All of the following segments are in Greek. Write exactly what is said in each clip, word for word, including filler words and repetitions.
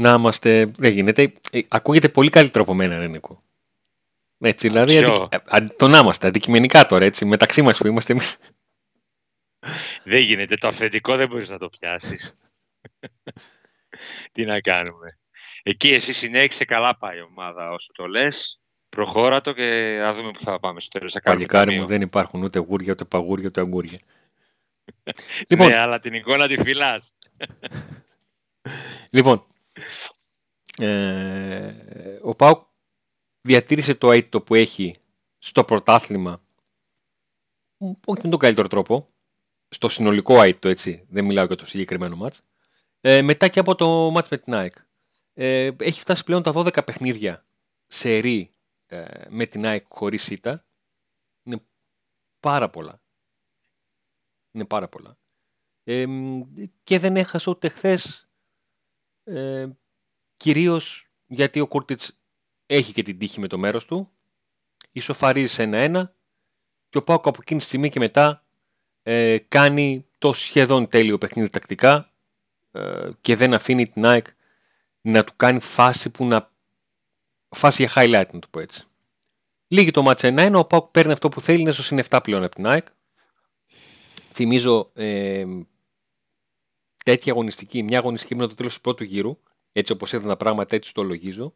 να είμαστε. Δεν γίνεται. Ακούγεται πολύ καλύτερο από μένα, Νίκο. Έτσι, δηλαδή. Αντικ... Αν, το να είμαστε αντικειμενικά τώρα, έτσι. Μεταξύ μας που είμαστε εμείς. Δεν γίνεται. Το αυθεντικό δεν μπορείς να το πιάσεις. Τι να κάνουμε. Εκεί εσύ συνέχισε, καλά πάει η ομάδα όσο το λες. Προχώρα το και να δούμε που θα πάμε στο τέλος. Παλικάρι μου, δεν υπάρχουν ούτε γούρια, ούτε παγούρια, ούτε αγγούρια. Λοιπόν... Ναι, αλλά την εικόνα τη φυλάς. Λοιπόν, ε, ο ΠΑΟΚ διατήρησε το αίτητο που έχει στο πρωτάθλημα, όχι με τον καλύτερο τρόπο, στο συνολικό αίτητο, έτσι, δεν μιλάω για το συγκεκριμένο μάτς, ε, μετά και από το μάτς με την ΑΕΚ. Ε, έχει φτάσει πλέον τα δώδεκα παιχνίδια σε ρί ε, με την ΑΕΚ χωρίς ήττα. Είναι πάρα πολλά. Είναι πάρα πολλά. Ε, και δεν έχασε ούτε χθες, ε, κυρίως γιατί ο Κούρτιτς έχει και την τύχη με το μέρος του, ισοφαρίζει ένα-ένα και ο ΠΑΟΚ από εκείνη τη στιγμή και μετά ε, κάνει το σχεδόν τέλειο παιχνίδι τακτικά ε, και δεν αφήνει την ΑΕΚ να του κάνει φάση που να... φάση για highlight, να το πω έτσι. Λίγη το μάτσα ένα-ένα, ο ΠΑΟΚ παίρνει αυτό που θέλει, είναι στο συν επτά πλέον από την ΑΕΚ. Θυμίζω ε, τέτοια αγωνιστική, μια αγωνιστική με το τέλος του πρώτου γύρου, έτσι όπως έδωνα πράγματα, έτσι το λογίζω,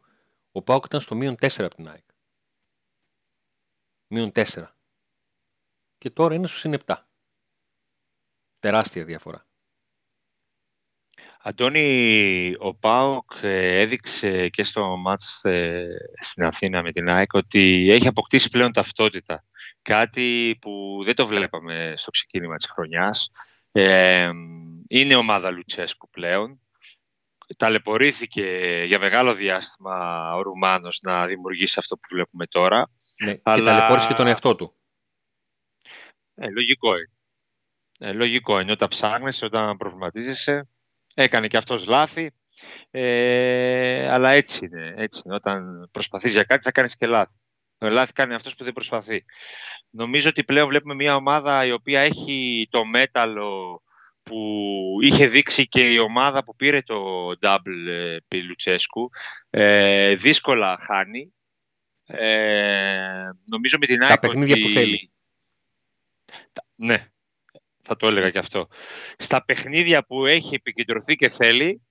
ο ΠΑΟΚ ήταν στο μείον τέσσερα από την ΑΕΚ. Μείον τέσσερα. Και τώρα είναι στο συν επτά. Τεράστια διαφορά. Αντώνη, ο ΠΑΟΚ έδειξε και στο μάτς στην Αθήνα με την ΑΕΚ ότι έχει αποκτήσει πλέον ταυτότητα. Κάτι που δεν το βλέπαμε στο ξεκίνημα της χρονιάς. Ε, είναι ομάδα Λουτσέσκου πλέον. Ταλαιπωρήθηκε για μεγάλο διάστημα ο Ρουμάνος να δημιουργήσει αυτό που βλέπουμε τώρα. Ναι, αλλά... Και ταλαιπωρήθηκε τον εαυτό του. Ε, λογικό είναι. Ε, λογικό είναι. Όταν ψάχνεσαι, όταν προβληματίζεσαι, έκανε και αυτός λάθη, ε, αλλά έτσι είναι, έτσι είναι. Όταν προσπαθείς για κάτι θα κάνεις και λάθη. Το λάθη κάνει αυτός που δεν προσπαθεί. Νομίζω ότι πλέον βλέπουμε μια ομάδα η οποία έχει το μέταλλο που είχε δείξει και η ομάδα που πήρε το double επί Λουτσέσκου. Ε, δύσκολα χάνει. Ε, νομίζω με την τα παιχνίδια ότι... που θέλει. Ναι. Θα το έλεγα και αυτό. Στα παιχνίδια που έχει επικεντρωθεί και θέλει,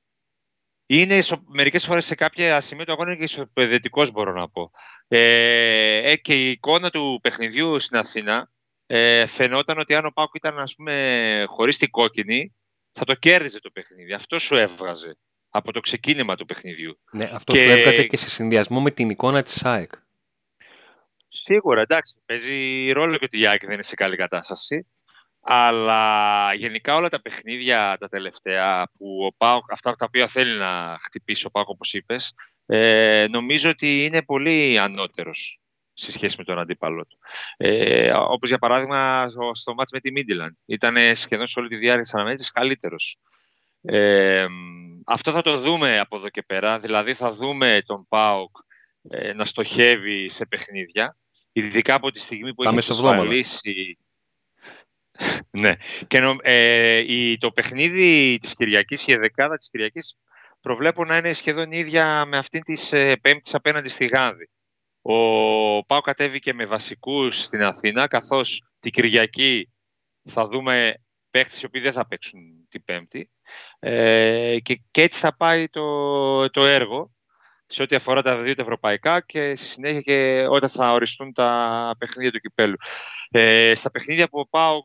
είναι μερικές φορές σε κάποια σημεία του αγώνα και ισοπεδετικός, μπορώ να πω. Ε, και η εικόνα του παιχνιδιού στην Αθήνα ε, φαινόταν ότι αν ο ΠΑΟΚ ήταν, ας πούμε, χωρίς την κόκκινη, θα το κέρδιζε το παιχνίδι. Αυτό σου έβγαζε από το ξεκίνημα του παιχνιδιού. Ναι, αυτό και... σου έβγαζε και σε συνδυασμό με την εικόνα της ΑΕΚ. Σίγουρα, εντάξει. Παίζει ρόλο και ότι η ΑΕΚ δεν είναι σε καλή κατάσταση. Αλλά γενικά όλα τα παιχνίδια τα τελευταία που ο ΠΑΟΚ, αυτά τα οποία θέλει να χτυπήσει ο ΠΑΟΚ, όπως είπες, ε, νομίζω ότι είναι πολύ ανώτερος σε σχέση με τον αντίπαλό του. Ε, όπως για παράδειγμα στο, στο μάτς με τη Μίτλαντ. Ήταν σχεδόν σε όλη τη διάρκεια της αναμέτρησης καλύτερος. Ε, αυτό θα το δούμε από εδώ και πέρα. Δηλαδή θα δούμε τον ΠΑΟΚ ε, να στοχεύει σε παιχνίδια. Ειδικά από τη στιγμή που έχει εξασφαλίσει... Ναι. Και νο, ε, η, το παιχνίδι της Κυριακής, η εδεκάδα της Κυριακής, προβλέπω να είναι σχεδόν ίδια με αυτήν της ε, Πέμπτης απέναντι στη Γάνδη. Ο ΠΑΟΚ κατέβηκε με βασικούς στην Αθήνα, καθώς την Κυριακή θα δούμε παίχτες οι οποίοι δεν θα παίξουν την Πέμπτη. Ε, και, και έτσι θα πάει το, το έργο σε ό,τι αφορά τα δύο τα ευρωπαϊκά και στη συνέχεια και όταν θα οριστούν τα παιχνίδια του Κυπέλου. Ε, στα παιχνίδια που ο ΠΑΟΚ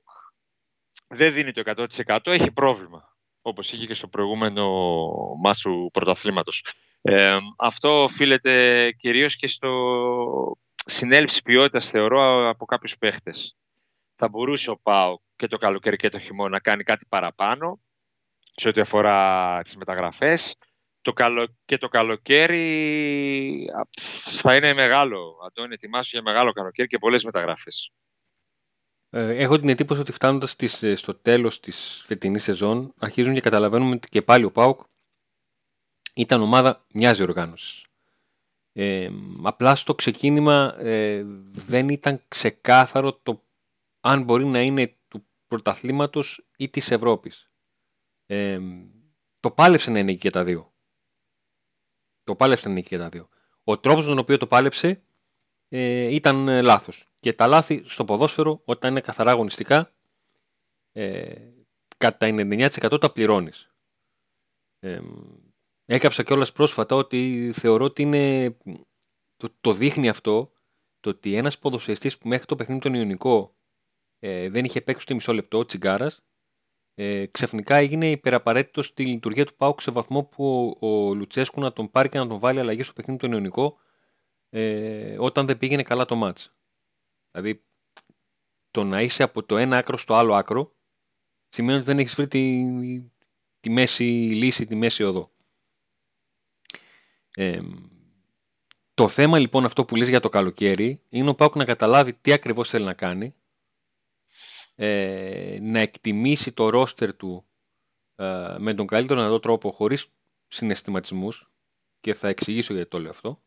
δεν δίνει το εκατό τοις εκατό, έχει πρόβλημα, όπως είχε και στο προηγούμενο μάτς του πρωταθλήματος. Ε, αυτό οφείλεται κυρίως και στο συνέλευση ποιότητας, θεωρώ, από κάποιους παίχτες. Θα μπορούσε ο ΠΑΟΚ και το καλοκαίρι και το χειμώνα να κάνει κάτι παραπάνω σε ό,τι αφορά τις μεταγραφές. Το καλο... Και το καλοκαίρι θα είναι μεγάλο. Αντώνη, ετοιμάσου για μεγάλο καλοκαίρι και πολλές μεταγραφές. Έχω την εντύπωση ότι φτάνοντας στο τέλος της φετινής σεζόν αρχίζουν και καταλαβαίνουμε ότι και πάλι ο ΠΑΟΚ ήταν ομάδα μιας οργάνωσης. Ε, απλά στο ξεκίνημα ε, δεν ήταν ξεκάθαρο το αν μπορεί να είναι του πρωταθλήματος ή της Ευρώπης. Ε, το πάλεψε να είναι και τα δύο. Το πάλεψε νίκη και τα δύο. Ο τρόπος με τον οποίο το πάλεψε ε, ήταν ε, λάθος. Και τα λάθη στο ποδόσφαιρο, όταν είναι καθαρά αγωνιστικά, ε, κατά ενενήντα εννέα τοις εκατό τα πληρώνεις. Ε, έκαψα κιόλας πρόσφατα ότι θεωρώ ότι είναι, το, το δείχνει αυτό, το ότι ένας ποδοσφαιριστής που μέχρι το παιχνίδι τον Ιωνικό ε, δεν είχε παίξει το μισό λεπτό, ο Τσιγκάρας, ε, ξαφνικά έγινε υπεραπαραίτητος στη λειτουργία του ΠΑΟΚ σε βαθμό που ο, ο Λουτσέσκου να τον πάρει και να τον βάλει αλλαγή στο παιχνίδι τον Ιωνικό ε, όταν δεν πήγαινε καλά το μάτς. Δηλαδή, το να είσαι από το ένα άκρο στο άλλο άκρο σημαίνει ότι δεν έχεις βρει τη, τη μέση λύση, τη μέση οδό. Ε, το θέμα λοιπόν αυτό που λες για το καλοκαίρι είναι ο ΠΑΟΚ να καταλάβει τι ακριβώς θέλει να κάνει, ε, να εκτιμήσει το ρόστερ του ε, με τον καλύτερο δυνατό τρόπο, χωρίς συναισθηματισμούς, και θα εξηγήσω γιατί το λέω αυτό,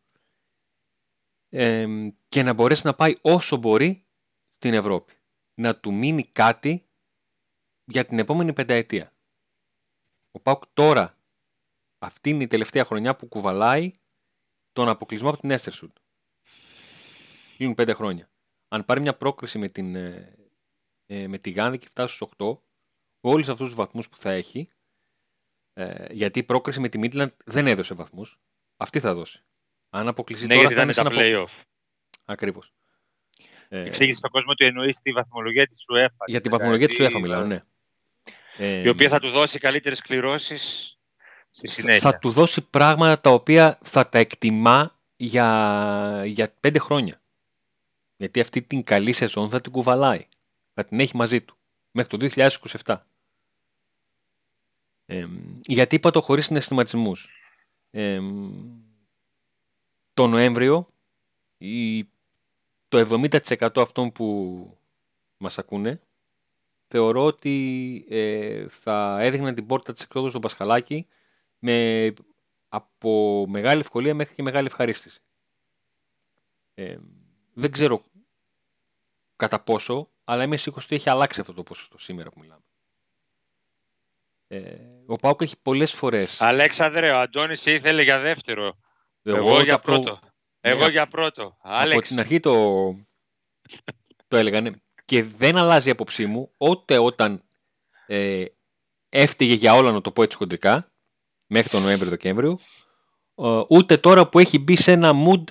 ε, και να μπορέσει να πάει όσο μπορεί στην Ευρώπη. Να του μείνει κάτι για την επόμενη πενταετία. Ο ΠΑΟΚ τώρα, αυτή είναι η τελευταία χρονιά που κουβαλάει τον αποκλεισμό από την Έστερσουτ. Γίνουν πέντε χρόνια. Αν πάρει μια πρόκριση με, την, ε, με τη Γάνδη και φτάσει στους οκτώ, όλους αυτούς τους βαθμούς που θα έχει, ε, γιατί η πρόκριση με τη Μίτλαντ δεν έδωσε βαθμούς, αυτή θα δώσει. Αν αποκλειστεί ναι, τώρα θα είναι σαν play-off. Ακριβώς. Εξήγησε στον κόσμο ότι εννοεί τη βαθμολογία της UEFA. Για τη βαθμολογία της UEFA μιλάω, ναι. Η οποία θα του δώσει καλύτερες κληρώσεις. Στη θα του δώσει πράγματα τα οποία θα τα εκτιμά για, για πέντε χρόνια. Γιατί αυτή την καλή σεζόν θα την κουβαλάει. Θα την έχει μαζί του. Μέχρι το είκοσι είκοσι επτά. Ε, γιατί είπα το χωρίς συναισθηματισμούς. Ε, το Νοέμβριο η, το εβδομήντα τοις εκατό αυτών που μας ακούνε θεωρώ ότι ε, θα έδειχναν την πόρτα της εκδότησης στον Πασχαλάκη με, από μεγάλη ευκολία μέχρι και μεγάλη ευχαρίστηση. Ε, δεν ξέρω κατά πόσο, αλλά είμαι σίγουρος ότι έχει αλλάξει αυτό το ποσοστό σήμερα που μιλάμε. Ε, ο ΠΑΟΚ έχει πολλές φορές... Αλέξανδρε, ο Αντώνης ήθελε για δεύτερο. Εγώ, Εγώ για προ... πρώτο. Εγώ για πρώτο. Άλεξ. Από την αρχή το, το έλεγανε. Και δεν αλλάζει η απόψή μου, ούτε όταν ε, έφταιγε για όλα, να το πω έτσι χοντρικά, μέχρι τον Νοέμβριο-Δεκέμβριο, ούτε τώρα που έχει μπει σε ένα mood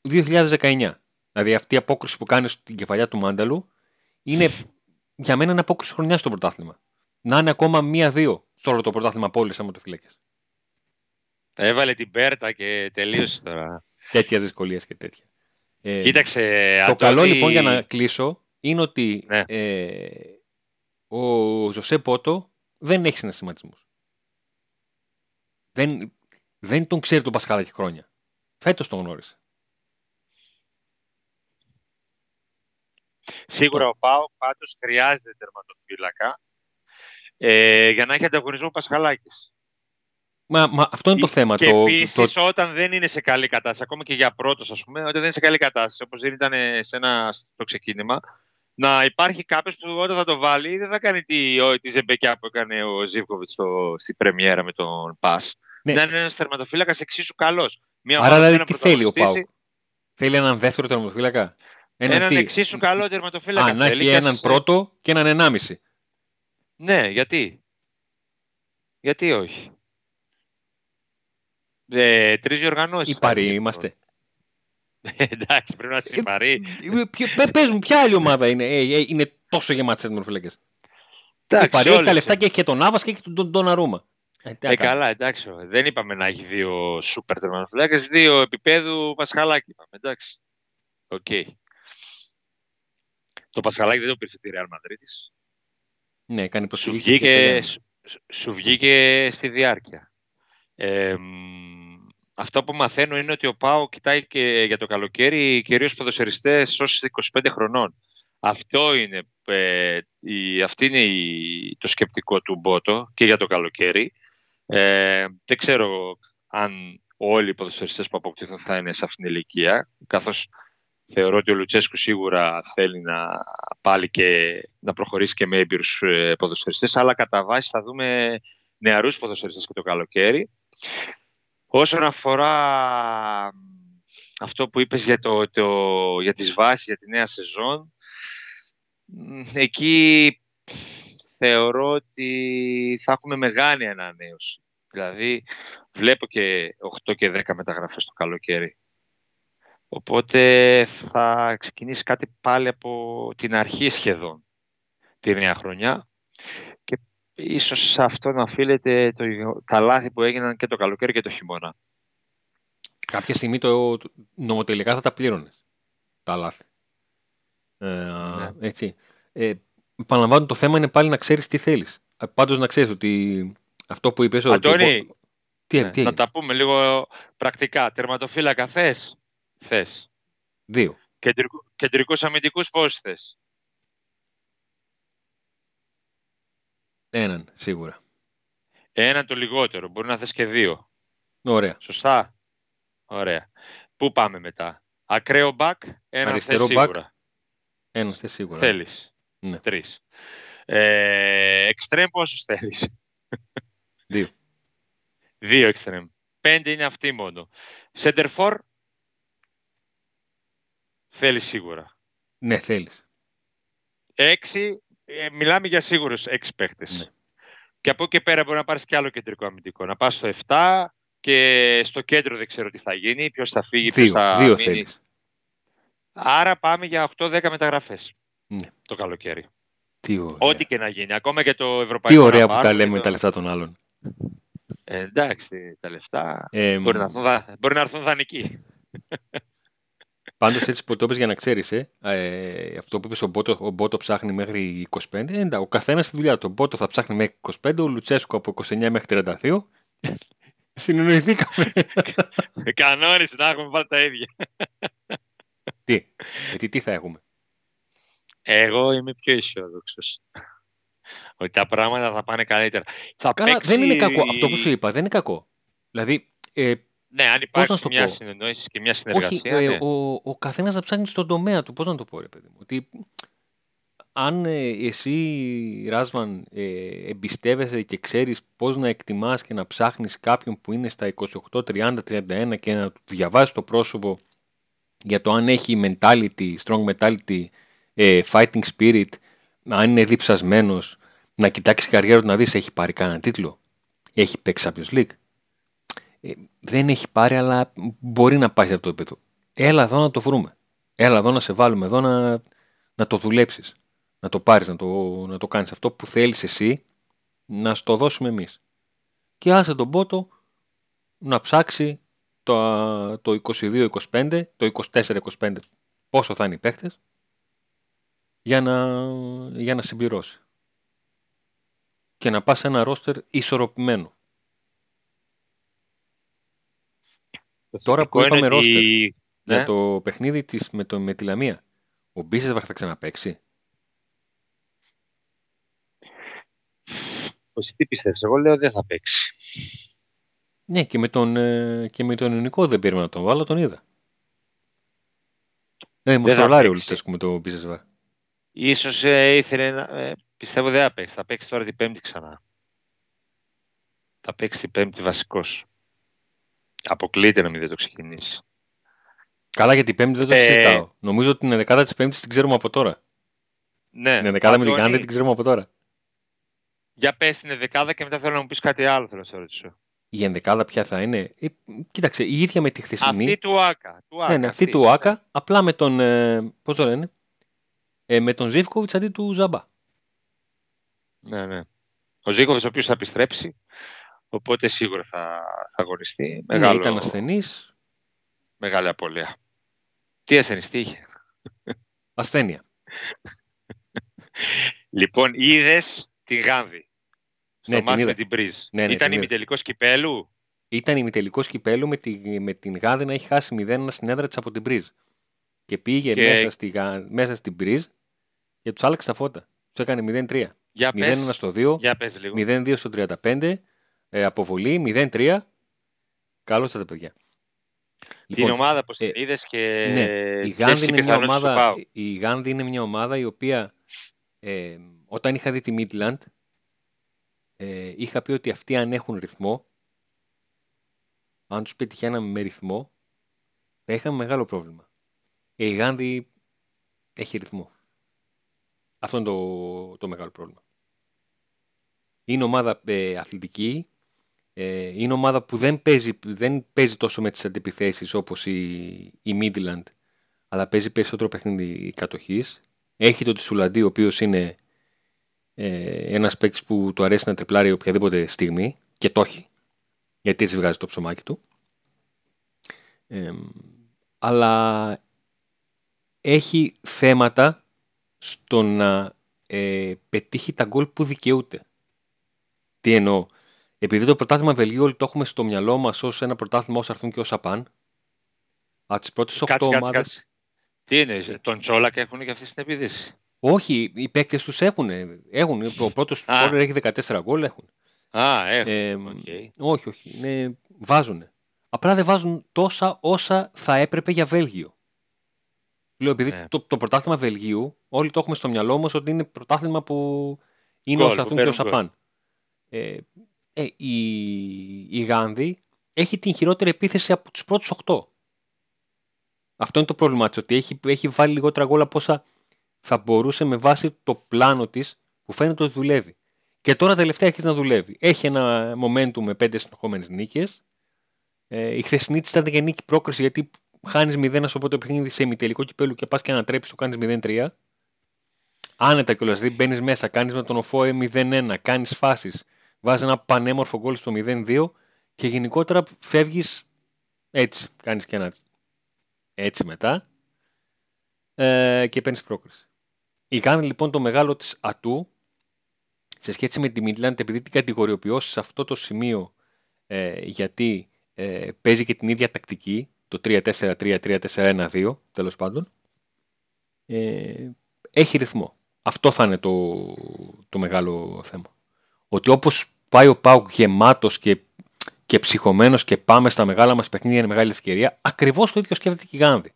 δύο χιλιάδες δεκαεννιά. Δηλαδή αυτή η απόκριση που κάνει στην κεφαλιά του Μάνταλου είναι για μένα ένα απόκριση χρονιά στο πρωτάθλημα. Να είναι ακόμα μία-δύο σε όλο το πρωτάθλημα από όλες τις αμυντοφυλακές. Έβαλε την πέρτα και τελείωσε τώρα. Τέτοια δυσκολία και τέτοια. Ε, Κοίταξε. Το αντώνη... καλό λοιπόν για να κλείσω είναι ότι ναι. ε, ο Ζωσέ Πότο δεν έχει συναισθηματισμούς. Δεν, δεν τον ξέρει τον Πασχαλάκη χρόνια. Φέτος τον γνώρισε. Σίγουρα ο ΠΑΟΚ πάντως χρειάζεται τερματοφύλακα ε, για να έχει ανταγωνισμό ο Πασχαλάκης. Μα, μα αυτό είναι το θέμα. Και το, επίσης το... όταν δεν είναι σε καλή κατάσταση, ακόμα και για πρώτος ας πούμε, όταν δεν είναι σε καλή κατάσταση, όπως δεν ήταν σε ένα, το ξεκίνημα, να υπάρχει κάποιος που όταν θα το βάλει δεν θα κάνει τη, τη ζεμπεκιά που έκανε ο Ζιύκοβιτς στην πρεμιέρα με τον Πας. Ναι. Να είναι ένας τερματοφύλακας εξίσου καλός. Μια άρα δηλαδή τι θέλει ο ΠΑΟΚ? Θέλει έναν δεύτερο τερματοφύλακα? Ένα έναν τι? Εξίσου καλό τερματοφύλακα. Α, να έχει έναν πρώτο και έναν ενάμιση. Ναι, γιατί? Γιατί όχι? Ε, τρεις διοργανώσεις. Υπαροί είμαστε. Εντάξει, πρέπει να είσαι υπαροί. Πες μου, ποια άλλη ομάδα είναι, είναι τόσο γεμάτη σε τερματοφύλακες? Υπαροί έχει τα λεφτά και έχει και τον Άβας και έχει τον Ντοναρούμα. Ε, καλά, εντάξει. Δεν είπαμε να έχει δύο σούπερ τερματοφύλακες, δύο επίπεδου Πασχαλάκη είπαμε. Εντάξει. Οκ. Το Πασχαλάκη δεν το πήρε τη Ρεάλ Μαδρίτης. Ναι, κάνει προσφυγή. Σου βγήκε στη διάρκεια. Ε, αυτό που μαθαίνω είναι ότι ο ΠΑΟΚ κοιτάει και για το καλοκαίρι κυρίως ποδοσφαιριστές ως είκοσι πέντε χρονών. Αυτό είναι, ε, η, αυτή είναι η, το σκεπτικό του Μπότο και για το καλοκαίρι. Ε, δεν ξέρω αν όλοι οι ποδοσφαιριστές που αποκτήθουν θα είναι σε αυτήν την ηλικία, καθώς θεωρώ ότι ο Λουτσέσκου σίγουρα θέλει να, πάλι και, να προχωρήσει και με έμπειρους ποδοσφαιριστές, αλλά κατά βάση θα δούμε νεαρούς ποδοσφαιριστές και το καλοκαίρι. Όσον αφορά αυτό που είπες για, το, το, για τις βάσεις, για τη νέα σεζόν, εκεί θεωρώ ότι θα έχουμε μεγάλη ανανέωση. Δηλαδή βλέπω και οκτώ και δέκα μεταγραφές το καλοκαίρι. Οπότε θα ξεκινήσει κάτι πάλι από την αρχή σχεδόν τη νέα χρονιά. Και ίσως σε αυτό να οφείλεται το, τα λάθη που έγιναν και το καλοκαίρι και το χειμώνα. Κάποια στιγμή το, το νομοτελικά θα τα πλήρωνες τα λάθη. Ε, ναι. Έτσι. Ε, επαναλαμβάνω, το θέμα είναι πάλι να ξέρεις τι θέλεις. Πάντως να ξέρεις ότι αυτό που είπες... Αντώνη, το... τι, ναι, τι, να τα πούμε λίγο πρακτικά. Τερματοφύλακα θες. Θες. Δύο. Κεντρικού, κεντρικούς αμυντικούς πώς θες. Έναν, σίγουρα. Έναν το λιγότερο. Μπορεί να θες και δύο. Ωραία. Σωστά. Ωραία. Πού πάμε μετά. Ακραίο μπακ, έναν θες σίγουρα. Έναν θες σίγουρα. Θέλεις. Ναι. Τρεις. Ε, εξτρέμ πόσους θέλεις. Δύο. Δύο εξτρέμ. Πέντε είναι αυτοί μόνο. Σέντερφορ. Θέλεις σίγουρα. Ναι, θέλεις. Έξι. Ε, μιλάμε για σίγουρους έξι παίχτες. Ναι. Και από εκεί πέρα μπορεί να πάρεις και άλλο κεντρικό αμυντικό. Να πας στο εφτά και στο κέντρο δεν ξέρω τι θα γίνει, ποιος θα φύγει, ποιος δύο, θα δύο μείνει. Θέλεις. Άρα πάμε για οκτώ δέκα μεταγραφές. Ναι. Το καλοκαίρι. Τι ωραία. Ό,τι και να γίνει. Ακόμα και το ευρωπαϊκό. Τι ωραία που τα λέμε το... τα λεφτά των άλλων. Ε, εντάξει, τα λεφτά. Ε, μπορεί, να έρθουν, μπορεί να έρθουν δανεικοί. Πάντως έτσι που το είπες για να ξέρεις, ε, ε, αυτό που είπες, ο Μπότο, ο Μπότο ψάχνει μέχρι είκοσι πέντε, ε, ο καθένας στη δουλειά του. Ο Μπότο θα ψάχνει μέχρι είκοσι πέντε, ο Λουτσέσκου από είκοσι εννιά μέχρι τριάντα δύο. Συνεννοηθήκαμε. Κανόνες να έχουμε πάλι τα ίδια. Τι, γιατί τι θα έχουμε. Εγώ είμαι πιο αισιόδοξος. Ότι τα πράγματα θα πάνε καλύτερα. Θα Καλά, παίξει... δεν είναι κακό. Αυτό που σου είπα δεν είναι κακό. Δηλαδή... Ε, ναι, αν υπάρχει μια συνεννόηση και μια συνεργασία. Όχι, ναι. Ο, ο καθένας να ψάχνει στον τομέα του. Πώς να το πω, ρε παιδί μου. Ότι αν ε, εσύ, Ράσβαν, ε, εμπιστεύεσαι και ξέρεις πώς να εκτιμάς και να ψάχνεις κάποιον που είναι στα είκοσι οκτώ, τριάντα, τριάντα ένα και να του διαβάζεις το πρόσωπο για το αν έχει mentality, strong mentality, ε, fighting spirit, αν είναι διψασμένος, να κοιτάξεις καριέρα του να δεις έχει πάρει κανένα τίτλο, έχει παίξει Champions League. Ε, δεν έχει πάρει, αλλά μπορεί να πάει σε αυτό το επίπεδο. Έλα εδώ να το βρούμε. Έλα εδώ να σε βάλουμε, εδώ να, να το δουλέψεις. Να το πάρεις, να το, να το κάνεις. Αυτό που θέλεις εσύ, να στο δώσουμε εμείς. Και άσε τον Πότο να ψάξει το, το είκοσι δύο είκοσι πέντε, το είκοσι τέσσερα είκοσι πέντε, πόσο θα είναι οι παίκτες, για να, για να συμπληρώσει. Και να πας σε ένα ρόστερ ισορροπημένο. Τώρα που είπαμε ρόστερ τη... για ναι. το παιχνίδι της με, το, με τη Λαμία, ο Μπίσες θα ξαναπαίξει. Πώς, τι πιστεύεις, εγώ λέω δεν θα παίξει. Ναι, και με τον, και με τον Ιωνικό δεν πήραμε να τον βάλω, τον είδα. Ναι, μου στρολάρει ο Λουτσέσκου με τον Μπίσες. Ίσως ε, ήθελε να... Ε, πιστεύω δεν θα παίξει, θα παίξει τώρα την Πέμπτη ξανά. Θα παίξει την Πέμπτη βασικός. Αποκλείται να μην δεν το ξεκινήσει. Καλά, για την Πέμπτη δεν το ε... συζητάω. Νομίζω ότι την ενδεκάδα της Πέμπτης την ξέρουμε από τώρα. Ναι. Την ενδεκάδα με την Γάνδη την ξέρουμε από τώρα. Για πες την ενδεκάδα και μετά θέλω να μου πεις κάτι άλλο, θέλω να σε ρωτήσω. Η ενδεκάδα ποια θα είναι. Ε, κοίταξε, η ίδια με τη χθεσινή. Αυτή του Άκα. Του Άκα ναι, ναι, αυτή, αυτή του Άκα. Απλά με τον. Ε, πώς το λένε. Ε, με τον Ζιύκοβιτς αντί του Ζάμπα. Ναι, ναι. Ο Ζιύκοβιτς ο οποίος θα επιστρέψει. Οπότε σίγουρα θα, θα αγωνιστεί. Μεγάλο... Ναι, ήταν ασθενής. Μεγάλη απώλεια. Τι ασθενής, τι είχε. Ασθένεια. Λοιπόν, είδες τη Γάνδη. Ναι, στο μάτι με την Breeze. Ναι, ναι, ήταν ημιτελικός κυπέλου. Ήταν ημιτελικός κυπέλου με, τη, με την Γάνδη να έχει χάσει μηδέν ένα στην έδρα της από την Breeze. Και πήγε και... Μέσα, στη, μέσα στην Breeze και τους άλλαξε τα φώτα. Τους έκανε μηδέν τρία. Για μηδέν ένα πες. Στο δύο, μηδέν δύο στο τριάντα πέντε. Ε, αποβολή, μηδέν τρία. Καλώς τα παιδιά. Την λοιπόν, ομάδα που την ε, είδες και... Ναι, η Γάνδη, είναι μια ομάδα, η Γάνδη είναι μια ομάδα η οποία ε, όταν είχα δει τη Μίτλαντ ε, είχα πει ότι αυτοί αν έχουν ρυθμό αν τους πετυχαίναμε με ρυθμό, θα είχαμε μεγάλο πρόβλημα. Η Γάνδη έχει ρυθμό. Αυτό είναι το, το μεγάλο πρόβλημα. Είναι ομάδα ε, αθλητική, ε, είναι ομάδα που δεν παίζει, δεν παίζει τόσο με τις αντιπιθέσεις όπως η, η Μίτλαντ, αλλά παίζει περισσότερο παιχνίδι κατοχής. Έχει τον Τσουλαντή, ο οποίος είναι ε, ένας παίκτης που του αρέσει να τριπλάρει οποιαδήποτε στιγμή, και το έχει, γιατί έτσι βγάζει το ψωμάκι του. Ε, αλλά έχει θέματα στο να ε, πετύχει τα γκολ που δικαιούται. Τι εννοώ? Επειδή το πρωτάθλημα Βελγίου όλοι το έχουμε στο μυαλό μας ως ένα πρωτάθλημα όσα αρθούν και όσα πάνε, από τις πρώτες οκτώ ομάδες... Τι είναι, τον Τσόλακ έχουν και αυτή την επίδυση? Όχι, οι παίκτες τους έχουν. έχουν. Ο πρώτος γκολ έχει δεκατέσσερα γκολ, έχουν. Α, έχουν. Ε, okay. Όχι, όχι. Είναι, βάζουν. Απλά δεν βάζουν τόσα όσα θα έπρεπε για Βέλγιο. Λέω, επειδή yeah. το, το πρωτάθλημα Βελγίου, όλοι το έχουμε στο μυαλό μας ότι είναι πρωτάθλημα που είναι goal, όσα αρθούν και όσα πάνε. Ε, ε, η, η Γάνδη έχει την χειρότερη επίθεση από τους πρώτους οκτώ. Αυτό είναι το πρόβλημά της, ότι έχει, έχει βάλει λιγότερα γκολ από όσα θα μπορούσε με βάση το πλάνο της που φαίνεται ότι δουλεύει. Και τώρα τελευταία έχει να δουλεύει. Έχει ένα momentum με πέντε συνεχόμενες νίκες. Ε, η χθεσινή της ήταν και νίκη πρόκριση, γιατί χάνεις μηδέν από το παιχνίδι σε ημιτελικό κυπέλου και πας και ανατρέπεις, το κάνεις μηδέν τρία. Άνετα κιόλας, δηλαδή μπαίνεις μέσα, κάνεις με τον ΟΦΗ μηδέν ένα, κάνεις φάσεις, βάζεις ένα πανέμορφο γκολ στο μηδέν δύο και γενικότερα φεύγεις έτσι. Κάνεις και ένα έτσι μετά ε, και παίρνεις πρόκριση. Η Γάνδη λοιπόν το μεγάλο της ατού σε σχέση με τη Μίτλαντ, επειδή την κατηγοριοποιώ σε αυτό το σημείο, ε, γιατί ε, παίζει και την ίδια τακτική, το τρία τέσσερα τρία, τρία τέσσερα ένα δύο, τέλος πάντων, ε, έχει ρυθμό. Αυτό θα είναι το, το μεγάλο θέμα. Ότι όπως πάει ο ΠΑΟΚ γεμάτος και, και ψυχωμένος και πάμε στα μεγάλα μας παιχνίδια, είναι μεγάλη ευκαιρία, ακριβώς το ίδιο σκέφτεται και η Γάνδη.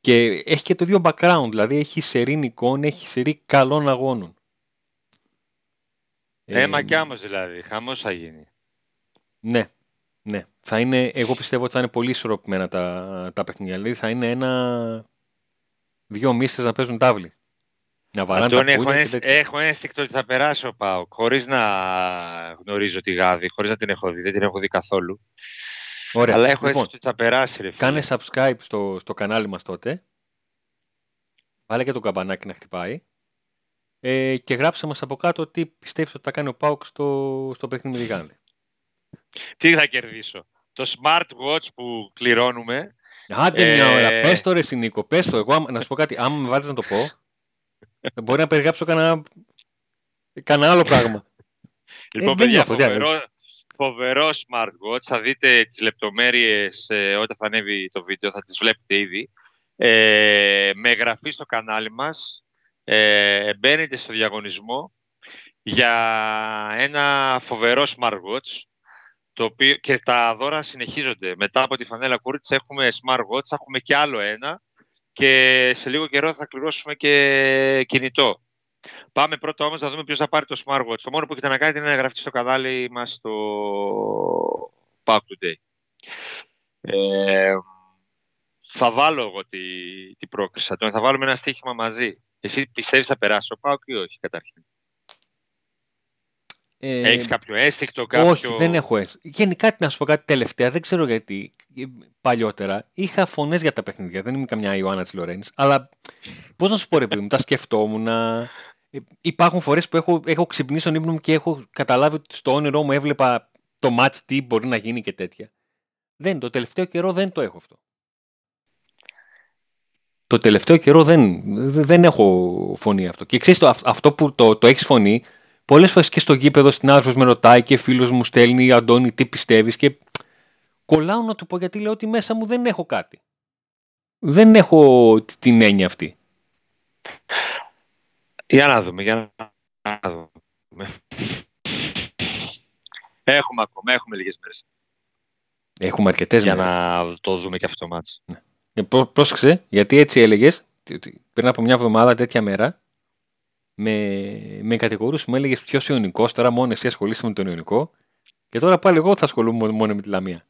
Και έχει και το δύο background, δηλαδή έχει σερή νικών, έχει σερή καλών αγώνων. Έμα ε, κι άμος δηλαδή, χαμός θα γίνει. Ναι, ναι. Θα είναι, εγώ πιστεύω ότι θα είναι πολύ ισορροπημένα τα, τα παιχνίδια. Δηλαδή θα είναι ένα... Δύο μίστες να παίζουν τάβλη. Να βαράνε τα πουλιά. Έχω, ένσ... έχω ένστικτο ότι θα περάσει ο ΠΑΟΚ, χωρίς να γνωρίζω τη Γάνδη, χωρίς να την έχω δει. Δεν την έχω δει καθόλου. Ωραία. Αλλά έχω λοιπόν, ένστικτο ότι θα περάσει. Ρε, κάνε subscribe στο, στο κανάλι μας τότε. Βάλε και το καμπανάκι να χτυπάει. Ε, και γράψε μας από κάτω τι πιστεύεις ότι θα κάνει ο ΠΑΟΚ στο, στο παιχνίδι με τη Γάνδη. Τι θα κερδίσω? Το smartwatch που κληρώνουμε. Άντε μια ε... ώρα, πες το ρε Συνίκο, πες το. Εγώ να σου πω κάτι, άμα με βάλεις να το πω, μπορεί να περιγράψω κανένα, κανένα άλλο πράγμα. Λοιπόν ε, παιδιά, φοβερό, φοβερό smartwatch, θα δείτε τις λεπτομέρειες ε, όταν θα ανέβει το βίντεο, θα τις βλέπετε ήδη. Ε, με εγγραφή στο κανάλι μας, ε, μπαίνετε στο διαγωνισμό για ένα φοβερό smartwatch. Το οποίο, και τα δώρα συνεχίζονται. Μετά από τη φανέλα Κούρτιτς έχουμε smartwatch, έχουμε και άλλο ένα και σε λίγο καιρό θα κληρώσουμε και κινητό. Πάμε πρώτα όμως να δούμε ποιος θα πάρει το smartwatch. Το μόνο που έχετε να κάνετε είναι να εγγραφείτε στο κανάλι μας στο PAOK Today. Ε, θα βάλω εγώ την τη πρόκριση. Θα βάλουμε ένα στοίχημα μαζί. Εσύ πιστεύεις θα περάσει ο ΠΑΟΚ ή όχι καταρχήν? Ε, Έχεις κάποιο αίσθηκτο, κάποιο... Όχι, δεν έχω αίσθηκτο. Γενικά, τι να σου πω κάτι τελευταία, δεν ξέρω γιατί. Παλιότερα είχα φωνές για τα παιχνίδια. Δεν είμαι καμιά Ιωάννα της Λορένης. Αλλά πώς να σου πω, ρε παιδί μου, τα σκεφτόμουν. Υπάρχουν φορές που έχω, έχω ξυπνήσει τον ύπνο μου και έχω καταλάβει ότι στο όνειρό μου έβλεπα το μάτς, τι μπορεί να γίνει και τέτοια. Δεν, το τελευταίο καιρό δεν το έχω αυτό. Το τελευταίο καιρό δεν, δεν έχω φωνή αυτό. Και ξέρεις, το, αυτό που το, το έχεις φωνή. Πολλές φορές και στο γήπεδο συνάδελφος με ρωτάει και φίλος μου στέλνει, Αντώνη, τι πιστεύεις, και κολλάω να του πω γιατί λέω ότι μέσα μου δεν έχω κάτι. Δεν έχω την έννοια αυτή. Για να δούμε, για να δούμε. Έχουμε ακόμα, έχουμε λίγες μέρες. Έχουμε αρκετές για μέρες. Για να το δούμε και αυτό το μάτς. Ναι. Πρό, πρόσεξε, γιατί έτσι έλεγες, πριν από μια εβδομάδα τέτοια μέρα, Με, με κατηγορούς που μου έλεγες ποιος Ιωνικός, τώρα μόνο εσύ ασχολείσαι με τον Ιωνικό, Και τώρα πάλι εγώ θα ασχολούμαι μόνο με τη Λαμία.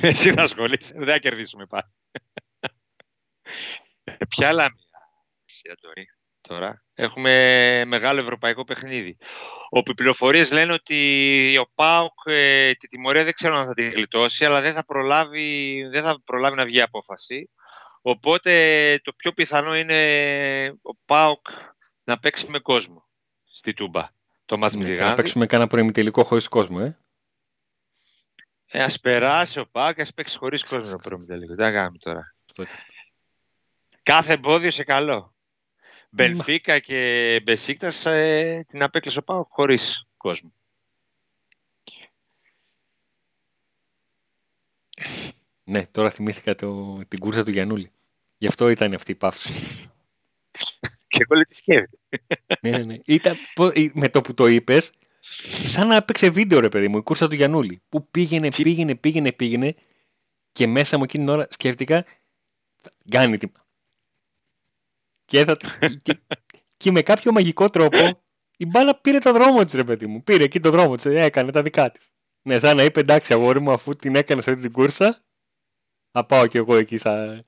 Εσύ θα ασχολείσαι, δεν θα κερδίσουμε πάλι. Ποια Λαμία, Αντώνη, τώρα. Έχουμε μεγάλο ευρωπαϊκό παιχνίδι. Όπου οι πληροφορίες λένε ότι ο ΠΑΟΚ ε, τη τιμωρία δεν ξέρω αν θα τη γλιτώσει, αλλά δεν θα προλάβει, δεν θα προλάβει να βγει απόφαση. Οπότε το πιο πιθανό είναι ο ΠΑΟΚ να παίξει με κόσμο στη Τούμπα. Το μάτς με τη Γάνδη. Να παίξουμε κάνα προημιτελικό χωρίς κόσμο, ε. ε ας περάσει ο ΠΑΟΚ, ας παίξει χωρίς κόσμο προημιτελικό. Τι κάνουμε τώρα. Κάθε εμπόδιο σε καλό. Μπενφίκα και Μπεσίκτας ε, την απέκλεισε ο ΠΑΟΚ χωρίς κόσμο. Ναι, τώρα θυμήθηκα το, την κούρσα του Γιαννούλη. Γι' αυτό ήταν αυτή η παύση. Και εγώ λέω τη σκέφτη. Ναι, ναι, ναι. Ήταν, με το που το είπες, σαν να παίξε βίντεο ρε παιδί μου, η κούρσα του Γιαννούλη. Που πήγαινε, πήγαινε, πήγαινε, πήγαινε και μέσα μου εκείνη την ώρα σκέφτηκα κάνει την... Και, θα... και... και με κάποιο μαγικό τρόπο η μπάλα πήρε το δρόμο της ρε παιδί μου. Πήρε εκεί το δρόμο της, έκανε τα δικά της. Ναι, σαν να είπε εντάξει αγόρι μου, αφού την έκανες αυτή την κούρσα θα πάω κι εγώ εκεί σαν...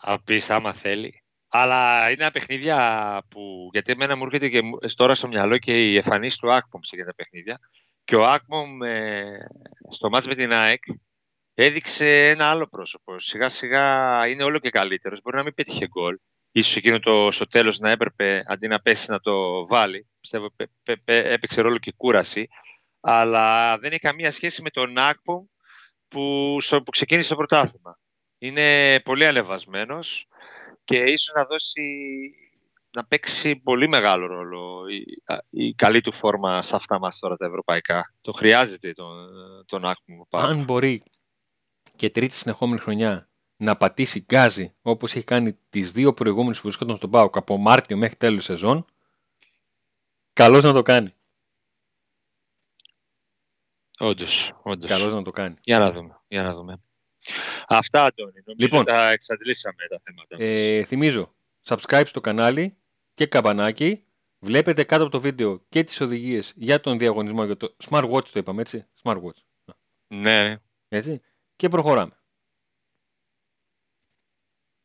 Θα πεις άμα θέλει. Αλλά είναι ένα παιχνίδια που... Γιατί εμένα μου έρχεται και τώρα στο μυαλό και η εμφανίση του Ακπομπς για τα παιχνίδια. Και ο Ακπομπς ε, στο μάτς με την ΑΕΚ έδειξε ένα άλλο πρόσωπο. Σιγά σιγά είναι όλο και καλύτερος. Μπορεί να μην πέτυχε γκολ. Ίσως εκείνο το, στο τέλος να έπρεπε αντί να πέσει να το βάλει. Πιστεύω πε, πε, πε, έπαιξε ρόλο και κούραση. Αλλά δεν έχει καμία σχέση με τον Ακπομπς που, που ξεκίνησε το πρωτάθλημα. Είναι πολύ ανεβασμένος και ίσως να δώσει, να παίξει πολύ μεγάλο ρόλο η, η καλή του φόρμα σε αυτά μας τώρα τα ευρωπαϊκά. Το χρειάζεται τον, τον Ακπομπς. Αν μπορεί και τρίτη συνεχόμενη χρονιά να πατήσει γκάζι όπως έχει κάνει τις δύο προηγούμενες που βρισκόταν στον ΠΑΟΚ από Μάρτιο μέχρι τέλος σεζόν, καλώς να το κάνει. Όντως, όντως. Καλώς να το κάνει. Για να δούμε, για να δούμε. Αυτά, Αντώνη, νομίζω λοιπόν, τα εξαντλήσαμε τα θέματα μας. Ε, θυμίζω, subscribe στο κανάλι και καμπανάκι. Βλέπετε κάτω από το βίντεο και τις οδηγίες για τον διαγωνισμό, για το smartwatch το είπαμε, έτσι, smartwatch. Ναι. Έτσι, και προχωράμε.